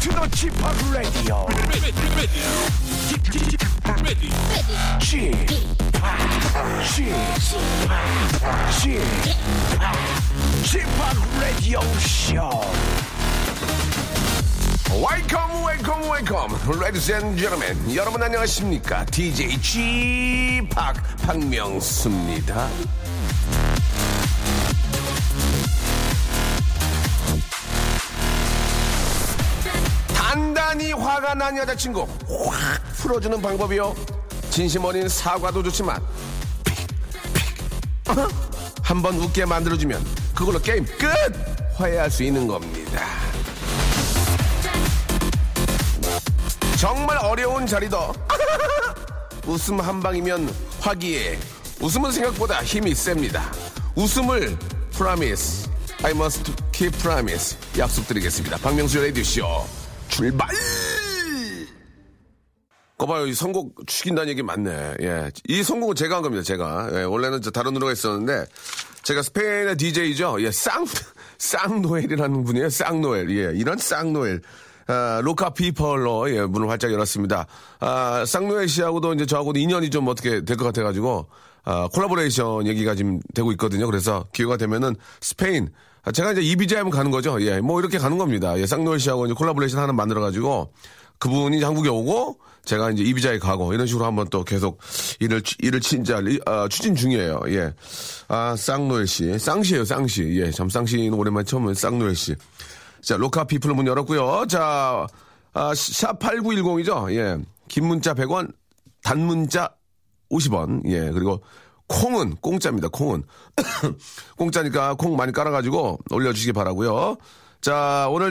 to the G Park Radio. G Park, G Park Radio Show. Welcome, welcome, welcome, ladies and gentlemen. 여러분 안녕하십니까? DJ G Park 박명수입니다. 단단히 화가 난 여자친구 확 풀어주는 방법이요. 진심 어린 사과도 좋지만 픽 한번 웃게 만들어주면 그걸로 게임 끝! 화해할 수 있는 겁니다. 정말 어려운 자리도 웃음 한 방이면 화기애. 웃음은 생각보다 힘이 셉니다. 웃음을 promise. I must keep promise. 약속드리겠습니다. 박명수 라디오쇼 출발! 거봐요, 이 선곡 죽인다는 얘기 맞네. 예. 이 선곡은 제가 한 겁니다, 제가. 예, 원래는 다른 노래가 있었는데, 제가 스페인의 DJ죠. 예, 쌍노엘이라는 분이에요. 쌍노엘. 예, 이런 쌍노엘. 아, 로카 피퍼로, 예, 문을 활짝 열었습니다. 아, 쌍노엘 씨하고도 이제 저하고도 인연이 좀 어떻게 될 것 같아가지고, 아, 콜라보레이션 얘기가 지금 되고 있거든요. 그래서 기회가 되면은 스페인, 제가 이제 EBJ하면 가는 거죠. 예, 뭐 이렇게 가는 겁니다. 예, 쌍노엘 씨하고 이제 콜라보레이션 하나 만들어가지고 그분이 한국에 오고 제가 이제 EBJ에 가고 이런 식으로 한번 또 계속 일을 진짜 추진 중이에요. 예, 아 쌍노엘 씨, 쌍씨예요, 쌍씨. 예, 참 쌍씨는 오랜만에 처음 쌍노엘 씨. 자, 로카 피플 문 열었고요. 자, 아, 샵 8910이죠. 예, 긴 문자 100원, 단 문자 50원. 예, 그리고 콩은 공짜입니다. 콩은 공짜니까 콩 많이 깔아가지고 올려주시기 바라고요. 자, 오늘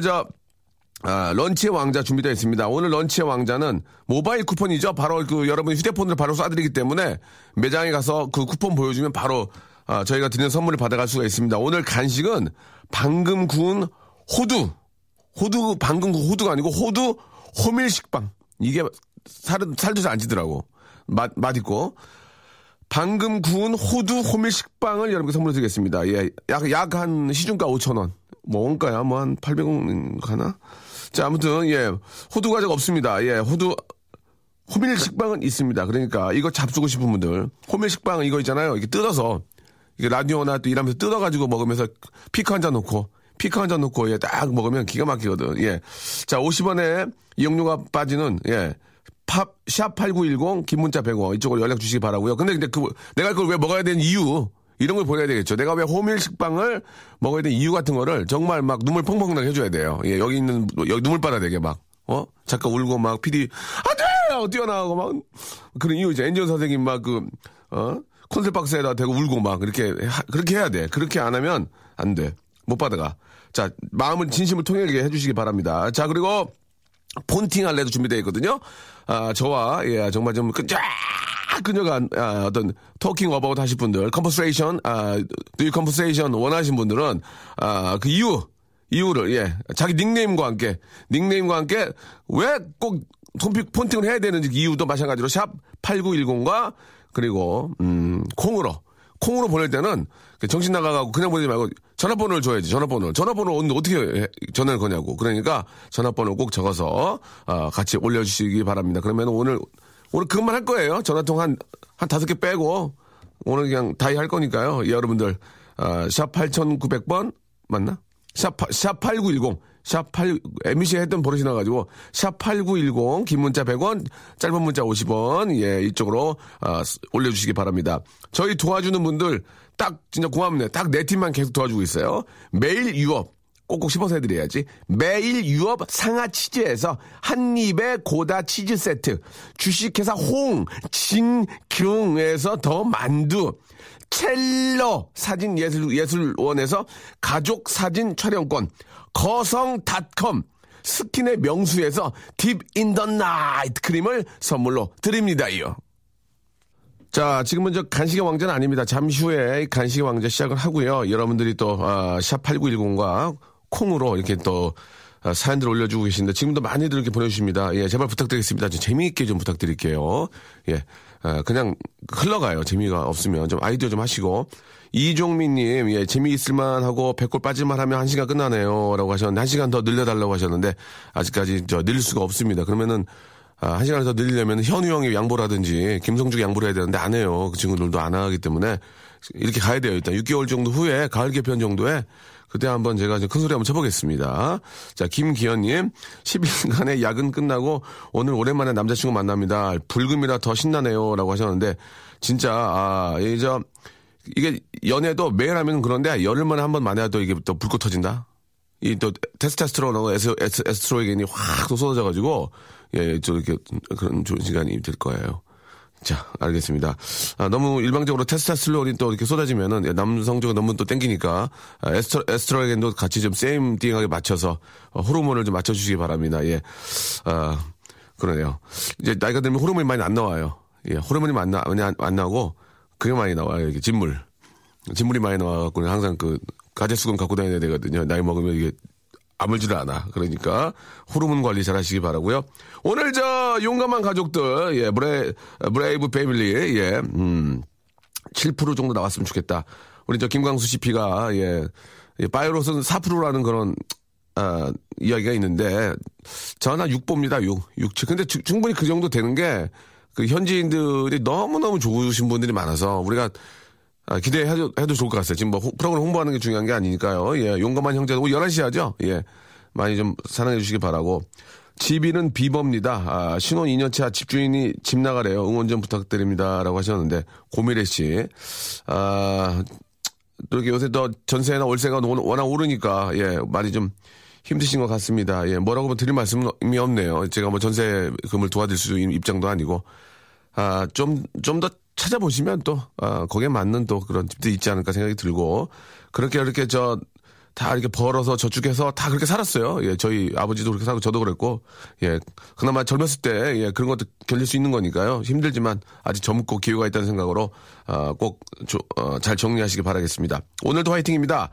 런치의 왕자 준비되어 있습니다. 오늘 런치의 왕자는 모바일 쿠폰이죠. 바로 그 여러분 휴대폰으로 바로 쏴드리기 때문에 매장에 가서 그 쿠폰 보여주면 바로 저희가 드리는 선물을 받아갈 수가 있습니다. 오늘 간식은 방금 구운 호두 방금 구운 호두가 아니고 호두 호밀식빵. 이게 살도 안 찌더라고. 맛 있고. 방금 구운 호두 호밀 식빵을 여러분께 선물로 드리겠습니다. 예, 약 한 시중가 5,000원. 뭐, 원가야? 뭐, 한 800원 가나? 자, 아무튼, 예, 호두 과자가 없습니다. 예, 호밀 식빵은 있습니다. 그러니까, 이거 잡수고 싶은 분들, 호밀 식빵은 이거 있잖아요. 이게 뜯어서, 이게 라디오나 또 일하면서 뜯어가지고 먹으면서 피크 한 잔 넣고, 예, 딱 먹으면 기가 막히거든. 예. 자, 50원에 이용료가 빠지는, 예. 샵 8910 긴 문자 100원 이쪽으로 연락 주시기 바라고요. 근데 내가 그걸 왜 먹어야 되는 이유 이런 걸 보내야 되겠죠. 내가 왜 호밀 식빵을 먹어야 되는 이유 같은 거를 정말 막 눈물 펑펑 나게 해줘야 돼요. 예, 여기 눈물바다 되게 막 잠깐 울고 막 PD 안돼 뛰어나가고 막 그런 이유 이제 엔지오 선생님 막 콘셉트 박스에다 대고 울고 막 그렇게 해야 돼. 그렇게 안 하면 안 돼. 못 받아가. 자, 마음을 진심을 통일하게 해주시기 바랍니다. 자, 그리고 폰팅 할래도 준비되어 있거든요. 아, 저와, 예, 정말 좀 끈적한, 어떤, 토킹 어바웃 하실 분들, 컨퍼세이션 원하신 분들은, 그 이유를, 예, 자기 닉네임과 함께, 왜 꼭 폰팅을 해야 되는지 이유도 마찬가지로 샵 8910과, 그리고, 콩으로 보낼 때는, 정신 나가고 그냥 보내지 말고, 전화번호를 줘야지, 전화번호 오는데 어떻게 전화를 거냐고. 그러니까, 전화번호 꼭 적어서, 같이 올려주시기 바랍니다. 그러면 오늘 그것만 할 거예요. 전화통 한 5개 빼고, 오늘 그냥 다이 할 거니까요. 예, 여러분들, 샵 8900번, 맞나? 샵 8910. MBC 했던 버릇이 나가지고, 샵8910, 긴 문자 100원, 짧은 문자 50원, 예, 이쪽으로, 올려주시기 바랍니다. 저희 도와주는 분들, 딱, 진짜 고맙네요. 딱 내 팀만 계속 도와주고 있어요. 매일 유업, 꼭꼭 씹어서 해드려야지. 매일 유업 상하 치즈에서 한 입에 고다 치즈 세트, 주식회사 홍, 진, 경에서 더 만두, 첼로 사진 예술원에서 가족 사진 촬영권, 거성닷컴 스킨의 명수에서 딥 인 더 나이트 크림을 선물로 드립니다요. 자, 지금은 저 간식의 왕자는 아닙니다. 잠시 후에 간식의 왕자 시작을 하고요. 여러분들이 또 샵 8910과 콩으로 이렇게 또 사연들 올려주고 계신데 지금도 많이들 이렇게 보내주십니다. 예, 제발 부탁드리겠습니다. 좀 재미있게 좀 부탁드릴게요. 예, 그냥 흘러가요. 재미가 없으면 좀 아이디어 좀 하시고. 이종민님, 예, 재미있을만 하고 100골 빠질만 하면 1시간 끝나네요라고 하셨는데 1시간 더 늘려달라고 하셨는데 아직까지 저 늘릴 수가 없습니다. 그러면은 1시간을 더 늘리려면 현우 형이 양보라든지 김성주가 양보를 해야 되는데 안 해요. 그 친구들도 안 하기 때문에 이렇게 가야 돼요. 일단 6개월 정도 후에 가을 개편 정도에 그때 한번 제가 큰 소리 한번 쳐보겠습니다. 자, 김기현님, 10일간의 야근 끝나고 오늘 오랜만에 남자친구 만납니다. 불금이라 더 신나네요라고 하셨는데 진짜 이게 연애도 매일 하면 그런데 열흘만에 한번 만나야 또 이게 또 불꽃 터진다. 이 또 테스토스테론하고 에스트로겐이 확 또 쏟아져가지고 예, 저 이렇게 그런 좋은 시간이 될 거예요. 자, 알겠습니다. 너무 일방적으로 테스토스테론이 또 이렇게 쏟아지면은 남성적으로 너무 또 땡기니까 에스트로겐도 같이 좀 세임 띵하게 맞춰서 호르몬을 좀 맞춰주시기 바랍니다. 예, 그러네요. 이제 나이가 들면 호르몬이 많이 안 나와요. 예, 호르몬이 안 나고 그게 많이 나와요. 이게 진물이 많이 나와갖고 항상 그 가제수건 갖고 다녀야 되거든요. 나이 먹으면 이게 아물지를 않아. 그러니까 호르몬 관리 잘 하시기 바라고요. 오늘 저 용감한 가족들, 예, 브레이브 패밀리, 예, 7% 정도 나왔으면 좋겠다. 우리 저 김광수 CP가 예, 바이오로선 4%라는 그런 이야기가 있는데 저는 6%입니다. 6. 근데 충분히 그 정도 되는 게 그 현지인들이 너무너무 좋으신 분들이 많아서 우리가 기대해도 좋을 것 같아요. 지금 뭐 프로그램 홍보하는 게 중요한 게 아니니까요. 예, 용감한 형제도 11시 하죠. 예, 많이 좀 사랑해 주시기 바라고. 집 이는 비버입니다. 신혼 2년차 집주인이 집 나가래요. 응원 좀 부탁드립니다라고 하셨는데 고미래 씨, 또 이렇게 요새 또 전세나 월세가 워낙 오르니까 예, 많이 좀 힘드신 것 같습니다. 예, 뭐라고 드릴 말씀은 없네요. 제가 뭐 전세금을 도와드릴 수 있는 입장도 아니고 좀 더 찾아보시면 또, 거기에 맞는 또 그런 집도 있지 않을까 생각이 들고, 그렇게 다 이렇게 벌어서 저축해서 다 그렇게 살았어요. 예, 저희 아버지도 그렇게 살고 저도 그랬고, 예, 그나마 젊었을 때, 예, 그런 것도 견딜 수 있는 거니까요. 힘들지만 아직 젊고 기회가 있다는 생각으로, 잘 정리하시기 바라겠습니다. 오늘도 화이팅입니다.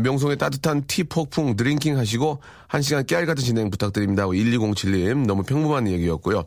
명성의 따뜻한 티 폭풍 드링킹 하시고, 1시간 깨알같은 진행 부탁드립니다. 1207님, 너무 평범한 얘기였고요.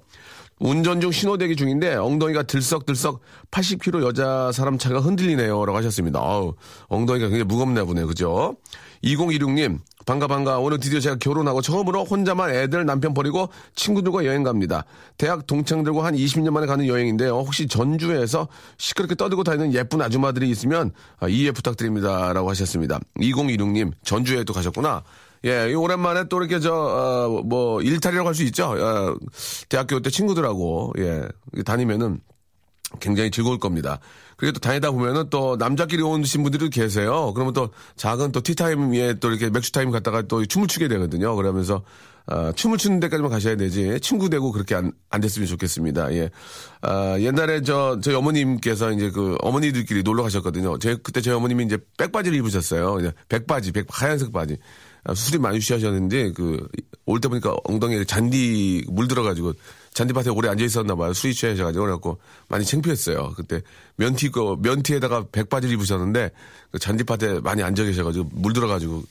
운전 중 신호대기 중인데 엉덩이가 들썩들썩 80kg 여자 사람 차가 흔들리네요 라고 하셨습니다. 아우, 엉덩이가 굉장히 무겁나 보네요. 그죠? 2016님 반가 오늘 드디어 제가 결혼하고 처음으로 혼자만 애들 남편 버리고 친구들과 여행 갑니다. 대학 동창들과 한 20년 만에 가는 여행인데요. 혹시 전주에서 시끄럽게 떠들고 다니는 예쁜 아줌마들이 있으면 이해 부탁드립니다 라고 하셨습니다. 2016님 전주에 또 가셨구나. 예, 오랜만에 또 이렇게 일탈이라고 할 수 있죠. 대학교 때 친구들하고, 예, 다니면은 굉장히 즐거울 겁니다. 그리고 또 다니다 보면은 또 남자끼리 오신 분들도 계세요. 그러면 또 작은 또 티타임 위에 또 이렇게 맥주타임 갔다가 또 춤을 추게 되거든요. 그러면서, 춤을 추는 데까지만 가셔야 되지, 친구 되고 그렇게 안 됐으면 좋겠습니다. 예. 옛날에 저희 어머님께서 이제 그 어머니들끼리 놀러 가셨거든요. 그때 저희 어머님이 이제 백바지를 입으셨어요. 이제 하얀색 바지. 술이 많이 취하셨는데, 올 때 보니까 엉덩이에 잔디 물들어가지고, 잔디밭에 오래 앉아있었나봐요. 술이 취하셔가지고, 그래갖고, 많이 창피했어요. 그때, 면티에다가 백바지를 입으셨는데, 잔디밭에 많이 앉아계셔가지고, 물들어가지고,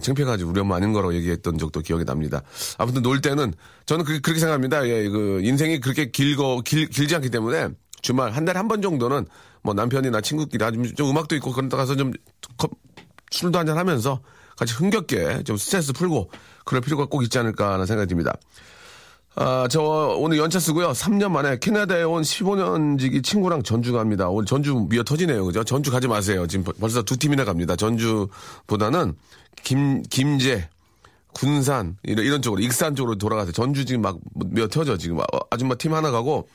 창피해가지고, 우리 엄마 아닌 거라고 얘기했던 적도 기억이 납니다. 아무튼 놀 때는, 저는 그렇게 생각합니다. 예, 인생이 그렇게 길지 않기 때문에, 주말, 한 달에 한 번 정도는, 뭐, 남편이나 친구끼리, 좀 음악도 있고, 그런 데 가서 술도 한잔 하면서, 같이 흥겹게 좀 스트레스 풀고 그럴 필요가 꼭 있지 않을까 하는 생각이 듭니다. 저 오늘 연차 쓰고요. 3년 만에 캐나다에 온 15년지기 친구랑 전주 갑니다. 오늘 전주 미어 터지네요. 그죠? 전주 가지 마세요. 지금 벌써 2팀이나 갑니다. 전주보다는 김제, 군산 이런 쪽으로 익산 쪽으로 돌아가세요. 전주 지금 막 미어 터져. 지금 아줌마 팀 하나 가고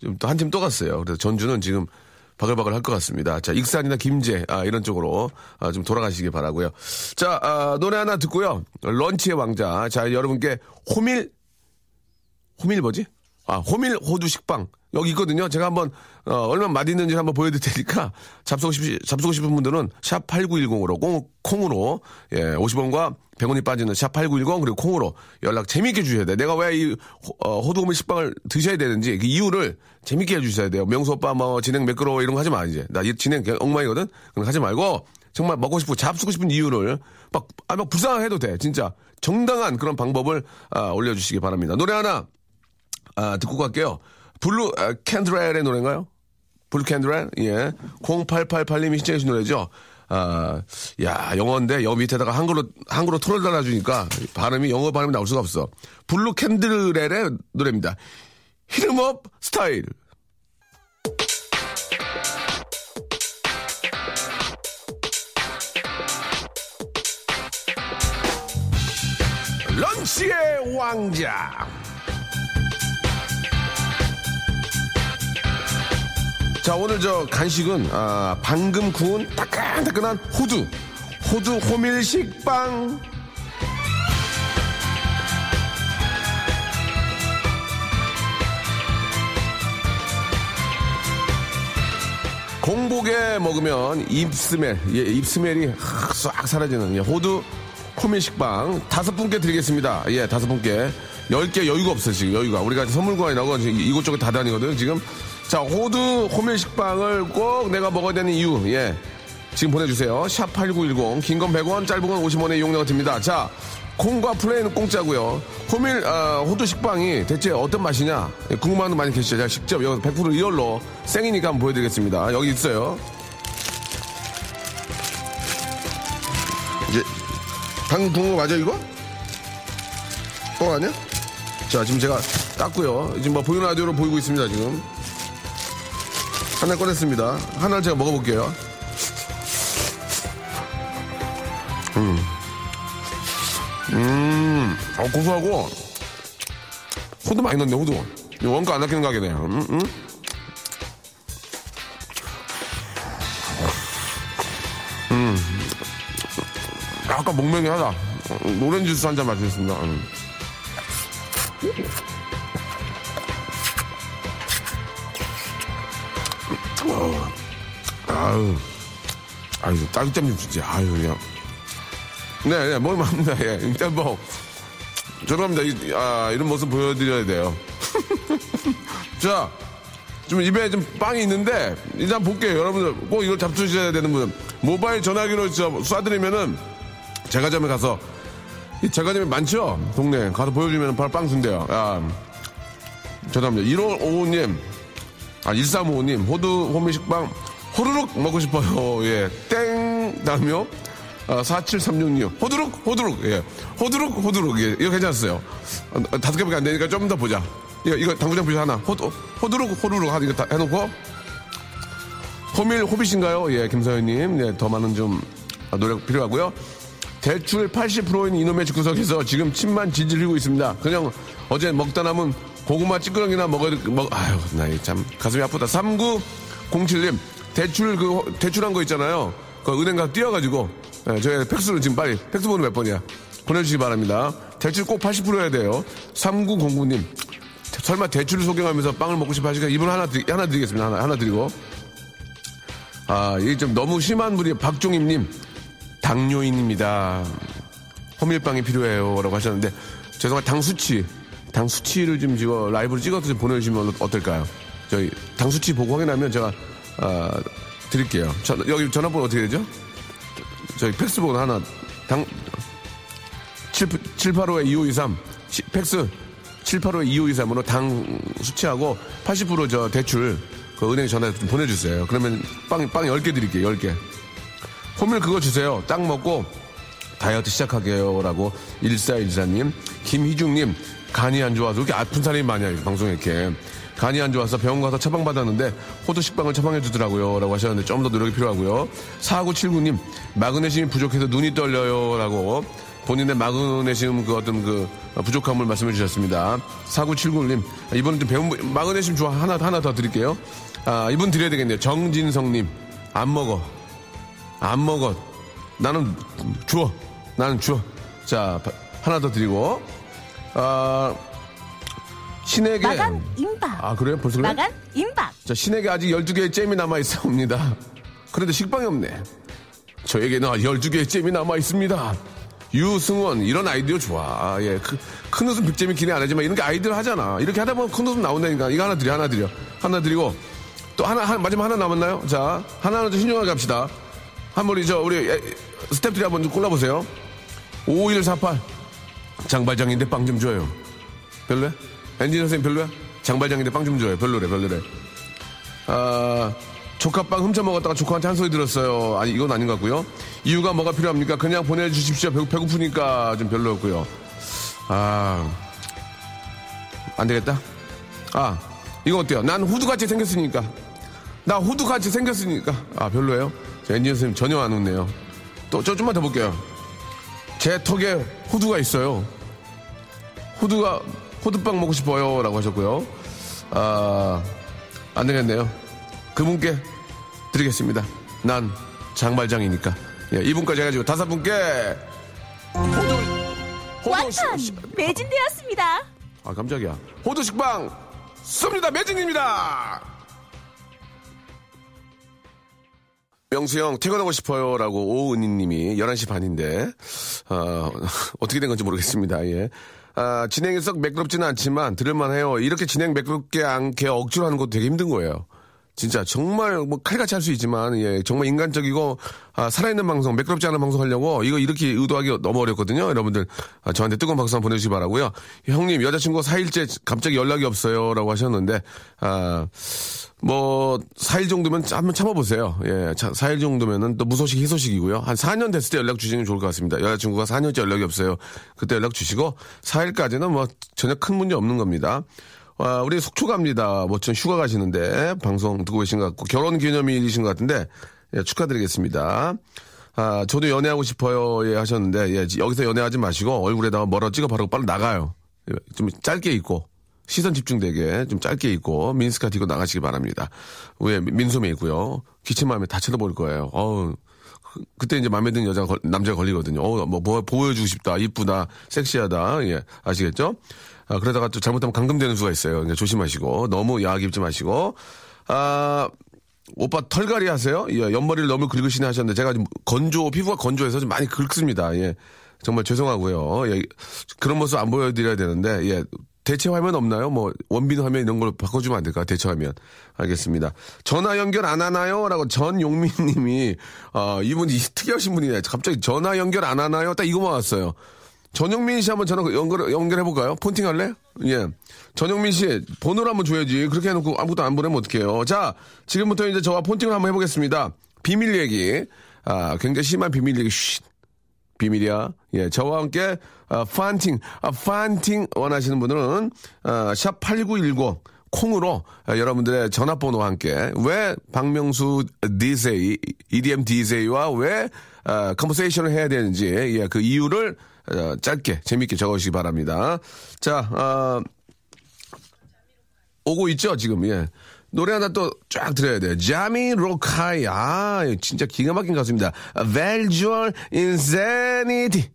지금 또 한 팀 또 갔어요. 그래서 전주는 지금 바글바글 할 것 같습니다. 자, 익산이나 김제, 이런 쪽으로, 좀 돌아가시기 바라고요. 자, 노래 하나 듣고요. 런치의 왕자. 자, 여러분께 호밀 호두 식빵. 여기 있거든요. 제가 한번, 얼마나 맛있는지 한번 보여드릴 테니까, 잡수고 싶은 분들은 샵8910으로, 콩으로, 예, 50원과 100원이 빠지는 샵8910, 그리고 콩으로 연락 재밌게 주셔야 돼요. 내가 왜 호두 호밀 식빵을 드셔야 되는지, 그 이유를 재밌게 해주셔야 돼요. 명수 오빠, 진행 매끄러워 이런 거 하지 마, 이제. 나 진행 엉망이거든? 그럼 하지 말고, 정말 먹고 싶고 잡수고 싶은 이유를 막 불쌍해도 돼. 진짜 정당한 그런 방법을 올려주시기 바랍니다. 노래 하나 듣고 갈게요. 블루 캔드렐의 노래인가요? 블루 캔드렐? 예. 0888님이 신청해 주신 노래죠. 야, 영어인데 여 밑에다가 한글로 토를 달아주니까 발음이 영어 발음이 나올 수가 없어. 블루 캔드렐의 노래입니다. 히름업 스타일. 런치의 왕자. 자, 오늘 저 간식은 방금 구운 따끈따끈한 호두 호밀식빵. 공복에 먹으면 입스멜이 싹 사라지는 호두 호밀식빵 5분께 드리겠습니다. 예, 5분께. 10개 여유가 없어, 지금 여유가. 우리가 선물 구하느라고 이곳저곳 다 다니거든, 지금. 자, 호두 호밀식빵을 꼭 내가 먹어야 되는 이유. 예. 지금 보내주세요. 샵8910. 긴 건 100원, 짧은 건 50원의 이용료가 듭니다. 자, 콩과 플레이는 공짜고요. 호두 식빵이 대체 어떤 맛이냐? 예, 궁금한 분 많이 계시죠? 제가 직접 여기 100% 리얼로 생이니까 한번 보여드리겠습니다. 여기 있어요. 이제 방금 구운 거 맞아, 이거? 뻥 아니야? 자, 지금 제가 땄고요. 지금 보이는 라디오로 보이고 있습니다, 지금. 하나 꺼냈습니다. 하나를 제가 먹어볼게요. 고소하고, 호두 많이 넣네, 호두. 원가 안 아끼는 가게네요. 아까 목명이 하다. 오렌지 주스 한잔 마시겠습니다. 아유, 딸기잼 좀 주지. 아유, 그냥. 네, 뭘 맞나, 예. 일단 뭐, 죄송합니다. 이런 모습 보여드려야 돼요. 자, 좀 입에 좀 빵이 있는데, 일단 볼게요. 여러분들, 꼭 이걸 잡수셔야 되는 분. 모바일 전화기로 쏴드리면은, 제과점에 가서, 이 제과점이 많죠? 동네. 가서 보여주면 바로 빵 준대요. 죄송합니다. 1555님, 1355님, 호두 호미식빵, 호루룩 먹고 싶어요. 예. 땡, 다음이요. 47366. 호두룩. 예. 호두룩. 예. 이거 괜찮았어요. 5개밖에 안 되니까 좀 더 보자. 이거 당구장 부자 하나. 호두룩. 이거 다 해놓고. 호밀, 호빗인가요? 예, 김서연님. 네, 더 많은 좀 노력 필요하고요. 대출 80%인 이놈의 집구석에서 지금 침만 질질 흘리고 있습니다. 그냥 어제 먹다 남은 고구마 찌끄렁이나 아유, 나이 참. 가슴이 아프다. 3907님. 대출한 거 있잖아요. 그 은행 가서 뛰어가지고, 예, 저희 팩스를 지금 빨리, 팩스 번호 몇 번이야? 보내주시기 바랍니다. 대출 꼭 80% 해야 돼요. 3909님. 설마 대출을 소개하면서 빵을 먹고 싶어 하시니까 이분 하나 드리겠습니다. 하나 드리고. 이게 좀 너무 심한 분이 박종임님. 당뇨인입니다. 호밀빵이 필요해요. 라고 하셨는데, 죄송합니다. 당 수치를 지금 라이브로 찍어서 좀 보내주시면 어떨까요? 저희 당 수치 보고 확인하면 제가 드릴게요. 여기 전화번호 어떻게 되죠? 저희 팩스번호 하나, 785-2523, 팩스 785-2523으로 당 수치하고 80% 저 대출, 그 은행 전화 좀 보내주세요. 그러면 빵 10개 드릴게요, 10개. 호밀 그거 주세요. 딱 먹고 다이어트 시작하게요. 라고 1414님, 김희중님, 간이 안 좋아서, 이렇게 아픈 사람이 많아요, 방송에 이렇게. 간이 안 좋아서 병원 가서 처방받았는데 호두 식빵을 처방해 주더라고요. 라고 하셨는데 좀 더 노력이 필요하고요. 4979님, 마그네슘이 부족해서 눈이 떨려요. 라고 본인의 마그네슘 그 어떤 그 부족함을 말씀해 주셨습니다. 4979님, 이번은 좀 배운, 마그네슘 좋아. 하나 더 드릴게요. 이분 드려야 되겠네요. 정진성님, 안 먹어. 나는 줘. 자, 하나 더 드리고. 신에게 마감 임박. 아, 그래요? 벌써 그래요? 마감 임박. 자, 신에게 아직 12개의 잼이 남아있습니다. 그런데 식빵이 없네. 저에게는 12개의 잼이 남아있습니다. 유승원, 이런 아이디어 좋아. 예. 큰 웃음 빅잼이 기대 안 하지만 이런 게 아이디어 하잖아. 이렇게 하다 보면 큰 웃음 나온다니까. 이거 하나 드리고. 또 마지막 하나 남았나요? 자, 하나는 좀 신중하게 갑시다. 한번 이제 우리 스태프들이 한번 좀 골라보세요. 5148. 장발장인데 빵 좀 줘요. 별로야? 엔지니어 선생님 별로야? 장발장인데 빵 좀 줘요. 별로래, 별로래. 아, 조카빵 훔쳐먹었다가 조카한테 한 소리 들었어요. 아니, 이건 아닌 것 같고요. 이유가 뭐가 필요합니까? 그냥 보내주십시오. 배고프니까 좀 별로였고요. 아, 안 되겠다. 아, 이거 어때요? 난 호두같이 생겼으니까. 나 호두같이 생겼으니까. 아, 별로예요? 엔지니어 선생님 전혀 안 웃네요. 또, 저 좀만 더 볼게요. 제 턱에 호두가 있어요. 호두가, 호두빵 먹고 싶어요. 라고 하셨고요. 아, 안 되겠네요. 그분께 드리겠습니다. 난 장발장이니까. 예, 이분까지 해가지고 5분께 호두, 완판! 매진되었습니다. 아, 깜짝이야. 호두식빵 쏩니다. 매진입니다. 명수 형, 퇴근하고 싶어요. 라고 오은희 님이 11시 반인데, 어떻게 된 건지 모르겠습니다. 예. 아, 진행이 썩 매끄럽지는 않지만, 들을만 해요. 이렇게 진행 매끄럽게 않게 억지로 하는 것도 되게 힘든 거예요. 진짜, 정말, 뭐, 칼같이 할 수 있지만, 예, 정말 인간적이고, 아, 살아있는 방송, 매끄럽지 않은 방송 하려고, 이거 이렇게 의도하기 너무 어렵거든요. 여러분들, 아, 저한테 뜨거운 박수 한번 보내주시기 바라고요. 형님, 여자친구가 4일째 갑자기 연락이 없어요. 라고 하셨는데, 아, 뭐, 4일 정도면 한번 참아보세요. 예, 4일 정도면은 또 무소식, 희소식이고요. 한 4년 됐을 때 연락 주시면 좋을 것 같습니다. 여자친구가 4년째 연락이 없어요. 그때 연락 주시고, 4일까지는 뭐, 전혀 큰 문제 없는 겁니다. 아, 우리 속초 갑니다. 멋진 휴가 가시는데 방송 듣고 계신 것 같고 결혼 기념일이신 것 같은데 예, 축하드리겠습니다. 아, 저도 연애하고 싶어요. 예, 하셨는데 예, 여기서 연애하지 마시고 얼굴에다가 뭐라 찍어 바르고 빨리 나가요. 예, 좀 짧게 입고 시선 집중되게 좀 짧게 입고 민스카트 입고 나가시기 바랍니다. 위에 민소매 있고요. 기침하면 다 쳐다볼 거예요. 어우. 그때 이제 마음에 드는 여자가 남자가 걸리거든요. 뭐 보여주고 싶다, 이쁘다, 섹시하다, 예, 아시겠죠? 아, 그러다가 또 잘못하면 감금되는 수가 있어요. 그러니까 조심하시고 너무 야하게 입지 마시고. 아, 오빠 털갈이 하세요? 예, 옆머리를 너무 긁으시네 하셨는데 제가 피부가 건조해서 좀 많이 긁습니다. 예, 정말 죄송하고요. 예, 그런 모습 안 보여드려야 되는데 예. 대체 화면 없나요? 뭐 원빈 화면 이런 걸로 바꿔주면 안 될까? 대체 화면. 알겠습니다. 전화 연결 안 하나요? 라고 전용민님이 이분이 특이하신 분이네. 갑자기 전화 연결 안 하나요? 딱 이거만 왔어요. 전용민 씨 한번 전화 연결해 볼까요? 폰팅 할래? 예. 전용민 씨 번호를 한번 줘야지. 그렇게 해놓고 아무것도 안 보내면 어떡해요? 자, 지금부터 이제 저와 폰팅을 한번 해보겠습니다. 비밀 얘기. 아, 굉장히 심한 비밀 얘기. 쉿. 비밀이야. 예, 저와 함께 판팅 원하시는 분들은 샵 8910 콩으로 여러분들의 전화번호와 함께 왜 박명수 DJ, EDM DJ와 왜 컨버세이션을 해야 되는지 예, 그 이유를 짧게 재밌게 적어주시기 바랍니다. 자, 오고 있죠 지금. 예. 노래 하나 또 쫙 들어야 돼요. 자미 로카이. 아, 진짜 기가 막힌 가수입니다. Virtual Insanity.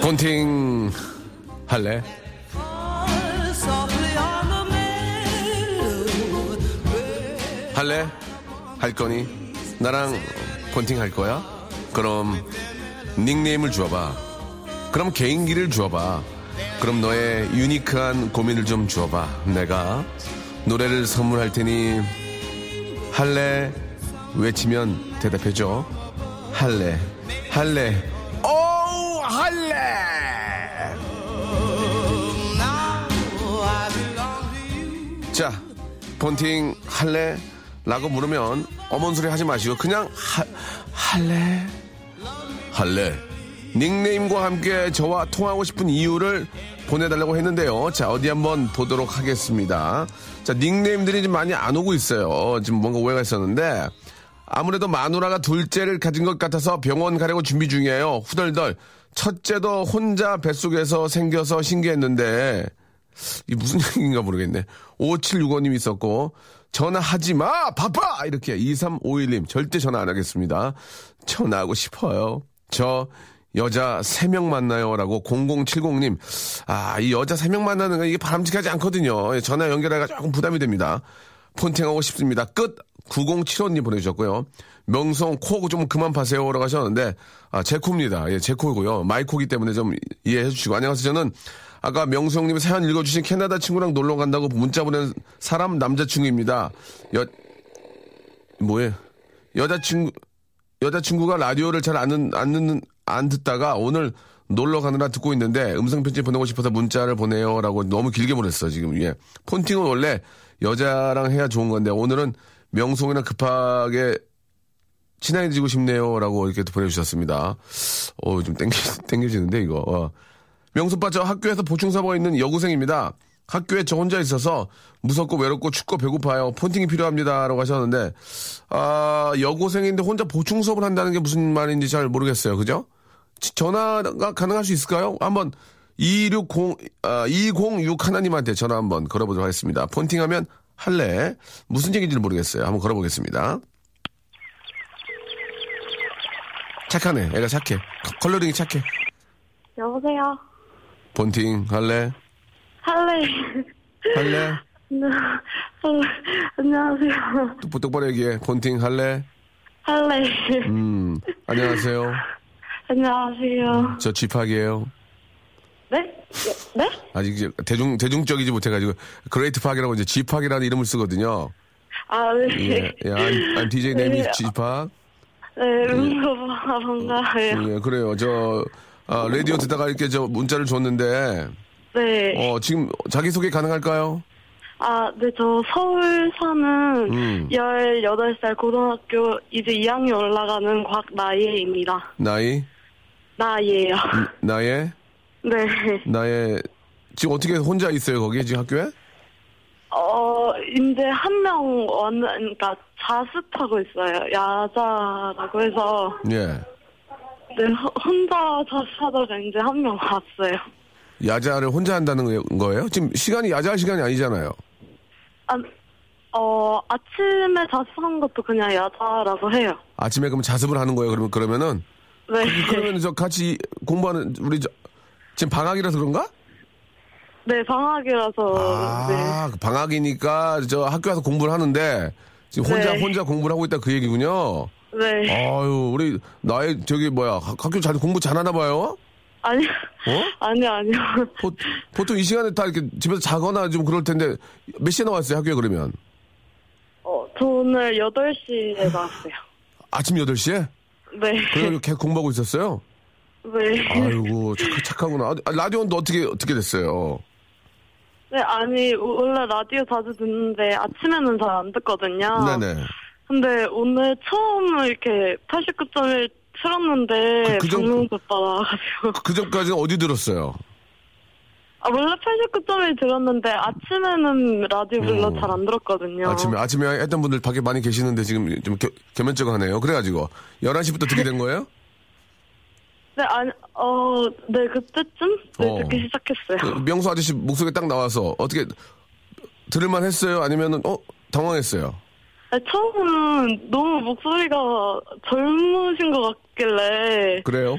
폰팅 할래? 할래? 할 거니? 나랑 폰팅 할 거야? 그럼 닉네임을 주어봐. 그럼 개인기를 주어봐. 그럼 너의 유니크한 고민을 좀 주어봐. 내가 노래를 선물할 테니 할래? 외치면 대답해줘. 할래. 할래. 오우 할래. 자, 폰팅 할래? 라고 물으면 어먼 소리 하지 마시고 그냥 할래? 할래. 닉네임과 함께 저와 통화하고 싶은 이유를 보내달라고 했는데요. 자, 어디 한번 보도록 하겠습니다. 자, 닉네임들이 지금 많이 안 오고 있어요. 지금 뭔가 오해가 있었는데 아무래도 마누라가 둘째를 가진 것 같아서 병원 가려고 준비 중이에요. 후덜덜. 첫째도 혼자 뱃속에서 생겨서 신기했는데 이게 무슨 얘기인가 모르겠네. 5765님이 있었고 전화하지 마! 바빠! 이렇게 2351님 절대 전화 안 하겠습니다. 전화하고 싶어요. 저 여자 3명 만나요. 라고 0070님. 아, 이 여자 3명 만나는 건 이게 바람직하지 않거든요. 전화 연결하기가 조금 부담이 됩니다. 폰팅하고 싶습니다. 끝. 9075님 보내주셨고요. 명성 코 좀 그만 파세요 라고 하셨는데, 아, 제 코입니다. 예, 제 코이고요. 마이 코기 때문에 좀 이해해 주시고. 안녕하세요. 저는 아까 명성님이 사연 읽어주신 캐나다 친구랑 놀러 간다고 문자 보낸 사람 남자친구입니다. 여자친구가 라디오를 잘 안 듣다가 오늘 놀러 가느라 듣고 있는데 음성편지 보내고 싶어서 문자를 보내요 라고 너무 길게 보냈어, 지금. 예. 폰팅은 원래 여자랑 해야 좋은 건데 오늘은 명성이랑 급하게 친해지고 싶네요 라고 이렇게 또 보내주셨습니다. 어, 좀 땡겨지는데, 이거. 명수빠, 저 학교에서 보충사범에 있는 여고생입니다. 학교에 저 혼자 있어서 무섭고 외롭고 춥고 배고파요. 폰팅이 필요합니다 라고 하셨는데, 아, 여고생인데 혼자 보충수업을 한다는 게 무슨 말인지 잘 모르겠어요. 그죠? 전화가 가능할 수 있을까요? 한번 206 하나님한테 전화 한번 걸어보도록 하겠습니다. 폰팅하면 할래? 무슨 얘기인지는 모르겠어요. 한번 걸어보겠습니다. 착하네. 애가 착해. 컬러링이 착해. 여보세요? 폰팅 할래? 할래. 할래? 할래. 안녕하세요. 똑바로 얘기해. 폰팅 할래? 할래. 안녕하세요. 안녕하세요. 저 집학이에요. 네? 네? 아직 이제 대중적이지 못해가지고 그레이트 팍이라고 이제 집학이라는 이름을 쓰거든요. 아, 네. 예, I'm DJ 네임이 집학. 네, 반가워요. 예, 그래요. 저 라디오 듣다가 이렇게 저 문자를 줬는데. 네. 지금 자기소개 가능할까요? 아, 네, 저 서울 사는 18살 고등학교 이제 2학년 올라가는 곽나예입니다. 나이? 나예요. 나예? 네. 나예. 지금 어떻게 혼자 있어요, 거기 지금 학교에? 이제 한 명 그러니까 자습하고 있어요. 야자라고 해서. 예. 네, 혼자 자습하다가 이제 한 명 왔어요. 야자를 혼자 한다는 거예요? 지금 시간이 야자 시간이 아니잖아요. 아, 아침에 자습한 것도 그냥 야자라고 해요. 아침에 그럼 자습을 하는 거예요? 그러면은? 네. 그러면 저 같이 공부하는 우리 저, 지금 방학이라서 그런가? 네, 방학이라서. 아, 네. 방학이니까 저 학교 와서 공부를 하는데 지금 혼자 공부를 하고 있다 그 얘기군요. 네. 아유, 우리 나의 저기 뭐야 학교 잘 공부 잘하나 봐요. 아니요. 아니요. 보통 이 시간에 다 이렇게 집에서 자거나 좀 그럴 텐데, 몇 시에 나왔어요, 학교에 그러면? 저 오늘 8시에 나왔어요. 아침 8시에? 네. 그래가지고 계속 공부하고 있었어요? 네. 아이고, 착하구나. 아, 라디오는 어떻게 됐어요? 네, 아니, 원래 라디오 자주 듣는데 아침에는 잘 안 듣거든요. 네네. 근데 오늘 처음 이렇게 89.1 틀었는데 방송 듣다 나와가지고. 그 전까지는 어디 들었어요? 아, 원래 89.1 들었는데 아침에는 라디오 별로 잘 안 들었거든요. 아침에 했던 분들 밖에 많이 계시는데 지금 좀 겸연쩍하네요. 그래가지고 11시부터 듣게 된 거예요? 네, 아니, 네, 그때쯤 듣기 시작했어요. 명수 아저씨 목소리 딱 나와서 어떻게 들을만 했어요? 아니면은 당황했어요? 처음은 너무 목소리가 젊으신 것 같길래. 그래요?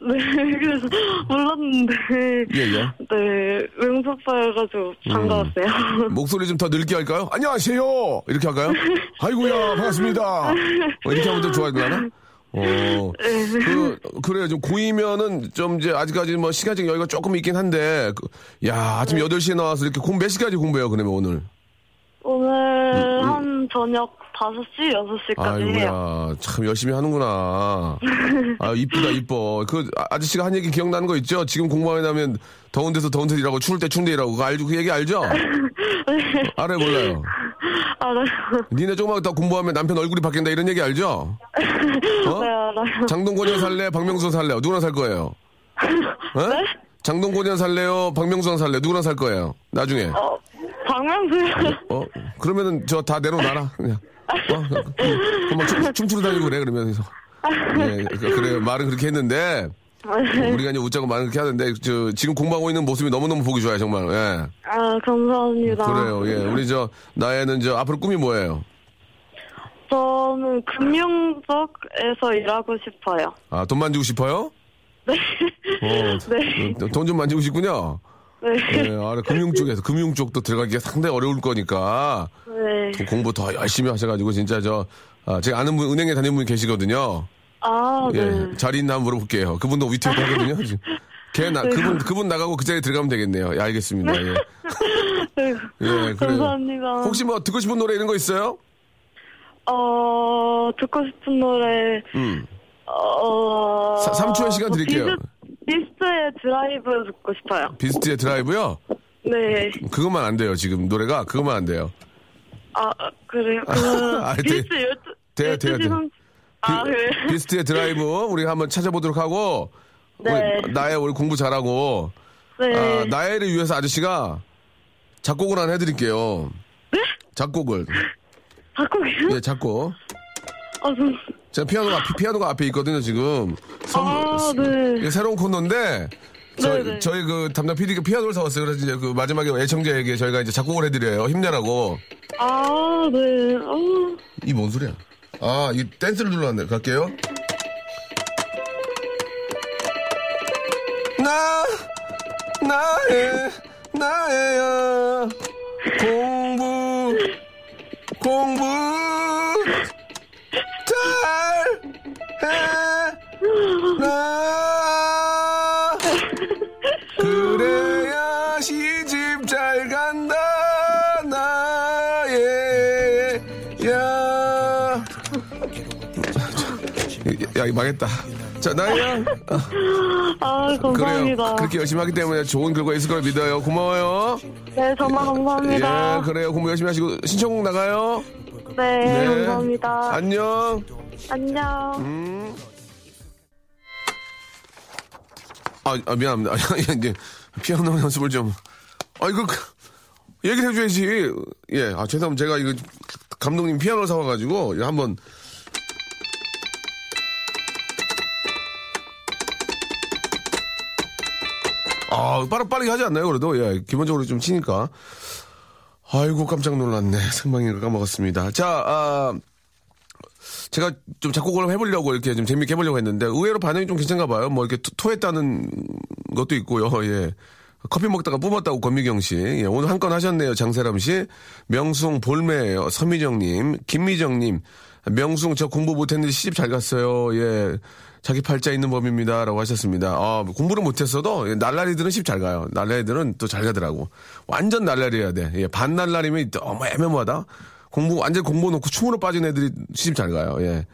네, 그래서 몰랐는데. 예. 네, 외모사파여가지고 반가웠어요. 목소리 좀 더 늙게 할까요? 안녕하세요! 이렇게 할까요? 아이고야, 반갑습니다! 이렇게 하면 더 좋아하나? 그래요. 좀 고이면은 좀 이제 아직까지 뭐 시간적 여유가 조금 있긴 한데, 야, 아침 8시에 나와서 이렇게 몇 시까지 공부해요, 그러면 오늘? 오늘 한 저녁 5시, 6시까지 해요. 참 열심히 하는구나. 아, 이쁘다, 이뻐. 그 아저씨가 한 얘기 기억나는 거 있죠? 지금 공부하면 더운 데서 더운 데서 일하고 추울 때 추운 데 일하고. 그 얘기 알죠? 네. 알아요, 몰라요? 알아요. 니네 조금만 더 공부하면 남편 얼굴이 바뀐다 이런 얘기 알죠? 네, 알아요. 장동건이랑 살래? 박명수랑 살래요? 누구랑 살 거예요? 네? 네? 장동건이랑 살래요? 박명수랑 살래요? 누구랑 살 거예요? 나중에. 박명수요. 그러면은 저 다 내려놔라 그냥. 그만 춤추러 다니고 그래 그러면서. 네, 그래요. 말은 그렇게 했는데 우리가 이제 웃자고 말은 그렇게 하는데 저 지금 공부하고 있는 모습이 너무너무 보기 좋아요 정말. 예. 아, 감사합니다. 그래요. 예, 우리 저 나에는 저 앞으로 꿈이 뭐예요? 저는 금융 쪽에서 일하고 싶어요. 아, 돈 만지고 싶어요? 네. 네. 돈 좀 만지고 싶군요. 네. 네. 아, 금융 쪽에서, 금융 쪽도 들어가기가 상당히 어려울 거니까. 네. 공부 더 열심히 하셔가지고, 진짜 저, 아, 제가 아는 분, 은행에 다니는 분이 계시거든요. 아, 네. 예, 자리 있나 한번 물어볼게요. 그분도 위트가 하거든요. 네. 그분 나가고 그 자리에 들어가면 되겠네요. 예, 알겠습니다. 네. 예. 예, 감사합니다. 혹시 뭐 듣고 싶은 노래 이런 거 있어요? 듣고 싶은 노래. 어. 3초의 시간 드릴게요. 비스트의 드라이브 듣고 싶어요. 비스트의 드라이브요? 네. 그것만 안 돼요, 지금. 노래가 그것만 안 돼요. 아, 그래요? 비스트 12시 30분. 아, 그래요? 비스트의 드라이브, 우리 한번 찾아보도록 하고. 네. 나야, 우리 공부 잘하고. 네. 아, 나야를 위해서 아저씨가 작곡을 하나 해드릴게요. 네? 작곡을. 작곡이요? 네, 작곡. 아, 좀. 제가 피아노가 앞에 있거든요, 지금. 아, 네. 새로운 코너인데, 저희 그 담당 PD가 피아노를 사왔어요. 그래서 이제 그 마지막에 애청자에게 저희가 이제 작곡을 해드려요. 힘내라고. 아, 네. 어. 이 뭔 소리야? 아, 이 댄스를 눌러놨네. 갈게요. 나야. 공부. 나 그래야 시집 잘 간다 나의 야 망했다. 자 나야. 아 감사합니다. 그래요. 그렇게 열심히 하기 때문에 좋은 결과 있을 걸 믿어요. 고마워요. 네 정말 감사합니다. 예 그래요. 공부 열심히 하시고 신청곡 나가요. 네 감사합니다. 안녕. 아, 미안합니다. 이제 피아노 연습을 좀. 아, 이거 얘기를 해줘야지. 예, 아 죄송합니다. 제가 이거 감독님 피아노를 사와가지고 이거 한번. 아, 빠르게 하지 않나요? 그래도 예, 기본적으로 좀 치니까. 아이고 깜짝 놀랐네. 생방인가 까먹었습니다. 자, 아. 제가 좀 작곡을 해보려고 이렇게 좀 재밌게 해보려고 했는데 의외로 반응이 좀 괜찮가 봐요. 뭐 이렇게 토했다는 것도 있고요. 예. 커피 먹다가 뿜었다고 권미경 씨. 예. 오늘 한 건 하셨네요. 장세람 씨. 명숭 볼매예요. 서미정님. 김미정님. 명숭 저 공부 못했는데 시집 잘 갔어요. 예. 자기 팔자 있는 법입니다. 라고 하셨습니다. 아, 공부를 못했어도 예. 날라리들은 시집 잘 가요. 날라리들은 또 잘 가더라고. 완전 날라리여야 돼. 예. 반 날라리면 너무 애매모하다. 공부, 완전 공부 놓고 춤으로 빠진 애들이 시집 잘 가요, 예.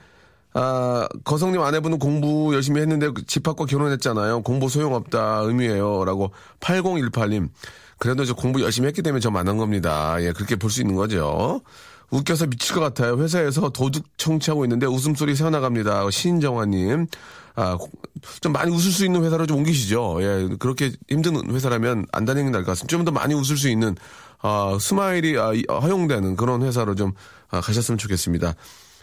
아, 거성님 아내분은 공부 열심히 했는데 집합과 결혼했잖아요. 공부 소용없다, 의미예요. 라고 8018님. 그래도 저 공부 열심히 했기 때문에 저 만난 겁니다. 예, 그렇게 볼 수 있는 거죠. 웃겨서 미칠 것 같아요. 회사에서 도둑 청취하고 있는데 웃음소리 새어나갑니다. 신정화님. 아, 좀 많이 웃을 수 있는 회사로 좀 옮기시죠. 예, 그렇게 힘든 회사라면 안 다니는 게 나을 것 같습니다. 좀 더 많이 웃을 수 있는 아, 스마일이 허용되는 그런 회사로 좀 가셨으면 좋겠습니다.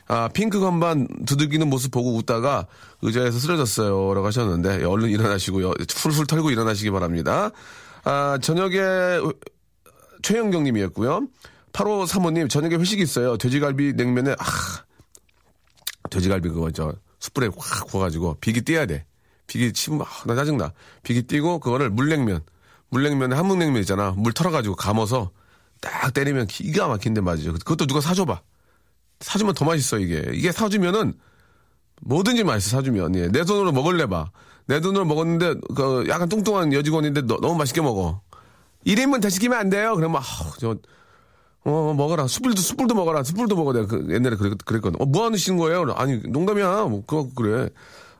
아, 핑크 건반 두들기는 모습 보고 웃다가 의자에서 쓰러졌어요. 라고 하셨는데, 얼른 일어나시고요. 훌훌 털고 일어나시기 바랍니다. 아, 저녁에 최영경 님이었고요. 8호 사모님, 저녁에 회식이 있어요. 돼지갈비 냉면에, 돼지갈비 그거, 숯불에 확 구워가지고 비기 띄어야 돼. 비기 치면, 나 짜증나. 비기 띄고, 그거를 물냉면에 함흥냉면 있잖아. 물 털어가지고 감아서 딱 때리면 기가 막힌데 맞죠. 그것도 누가 사줘봐. 사주면 더 맛있어, 이게. 이게 사주면은 뭐든지 맛있어, 사주면. 예. 내 돈으로 먹을래봐. 내 돈으로 먹었는데, 약간 뚱뚱한 여직원인데 너무 맛있게 먹어. 1인분 다 시키면 안 돼요. 그러면, 먹어라. 숯불도 먹어라. 숯불도 먹어. 내가 옛날에 그랬거든. 뭐 하시는 거예요? 아니, 농담이야. 뭐, 그래.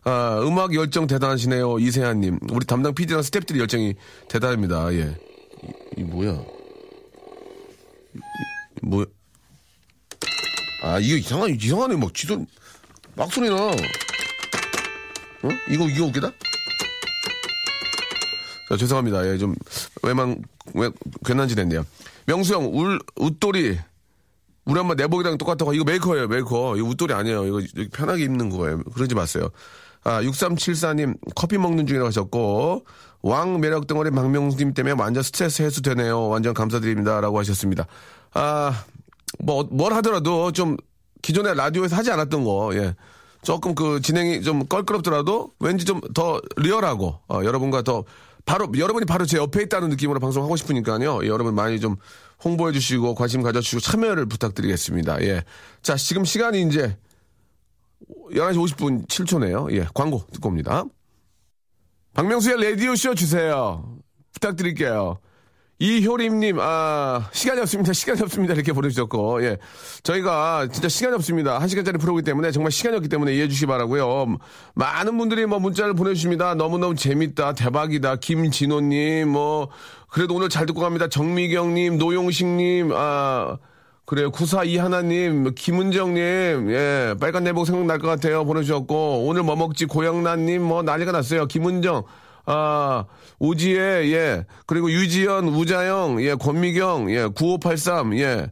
아, 음악 열정 대단하시네요. 이세아님. 우리 담당 PD랑 스태프들이 열정이 대단합니다. 예. 이 뭐야? 뭐야? 아, 이거 이상하네. 막 지도, 막 소리나. 어? 이거 웃기다? 자, 죄송합니다. 예, 좀, 괜한 짓 했네요. 명수형, 웃돌이. 우리 엄마 내복이랑 똑같다고. 이거 메이커예요, 메이커. 이거 웃돌이 아니에요. 이거 편하게 입는 거예요. 그러지 마세요. 아, 6374님, 커피 먹는 중이라고 하셨고, 왕 매력 덩어리 박명수님 때문에 완전 스트레스 해소되네요. 완전 감사드립니다. 라고 하셨습니다. 아, 뭘 하더라도 좀 기존에 라디오에서 하지 않았던 거, 예. 조금 진행이 좀 껄끄럽더라도 왠지 좀 더 리얼하고, 여러분과 더 바로 여러분이 바로 제 옆에 있다는 느낌으로 방송하고 싶으니까요. 예, 여러분 많이 좀 홍보해 주시고 관심 가져주시고 참여를 부탁드리겠습니다. 예. 자, 지금 시간이 이제 11시 50분 7초네요. 예, 광고 듣고 옵니다. 박명수의 라디오쇼 주세요. 부탁드릴게요. 이효림님, 시간이 없습니다. 이렇게 보내주셨고, 예. 저희가 진짜 시간이 없습니다. 1시간짜리 프로그램이기 때문에 정말 시간이 없기 때문에 이해해 주시기 바라고요. 많은 분들이 뭐 문자를 보내주십니다. 너무너무 재밌다. 대박이다. 김진호님, 그래도 오늘 잘 듣고 갑니다. 정미경님, 노용식님, 그래요. 9421님, 김은정님, 예, 빨간 내복 생각날 것 같아요. 보내주셨고, 오늘 뭐 먹지? 고영란님, 난리가 났어요. 김은정. 오지혜, 예, 그리고 유지연, 우자영, 예, 권미경, 예, 9583, 예,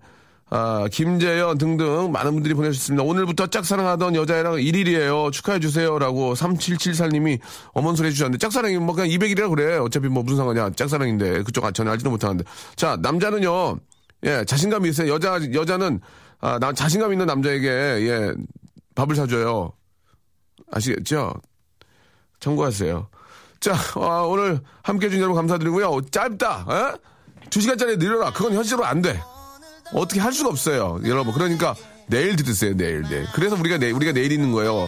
김재연 등등 많은 분들이 보내주셨습니다. 오늘부터 짝사랑하던 여자애랑 1일이에요. 축하해주세요. 라고 3774님이 어머니 소리 해주셨는데, 짝사랑이 뭐 그냥 200일이라 그래. 어차피 뭐 무슨 상관이야. 짝사랑인데. 그쪽 전혀 알지도 못하는데. 자, 남자는요, 예, 자신감이 있어요. 여자는, 자신감 있는 남자에게, 예, 밥을 사줘요. 아시겠죠? 참고하세요. 자, 오늘 함께 해주신 여러분 감사드리고요. 짧다. 에? 2시간짜리 늘려라. 그건 현실로 안 돼. 어떻게 할 수가 없어요. 여러분. 그러니까 내일 들으세요. 내일. 그래서 우리가 내일 있는 거예요.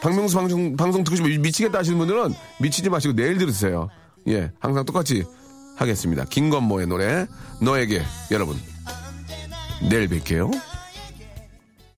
박명수 방송 듣고 싶으면 미치겠다 하시는 분들은 미치지 마시고 내일 들으세요. 예, 항상 똑같이 하겠습니다. 김건모의 노래 너에게 여러분. 내일 뵐게요.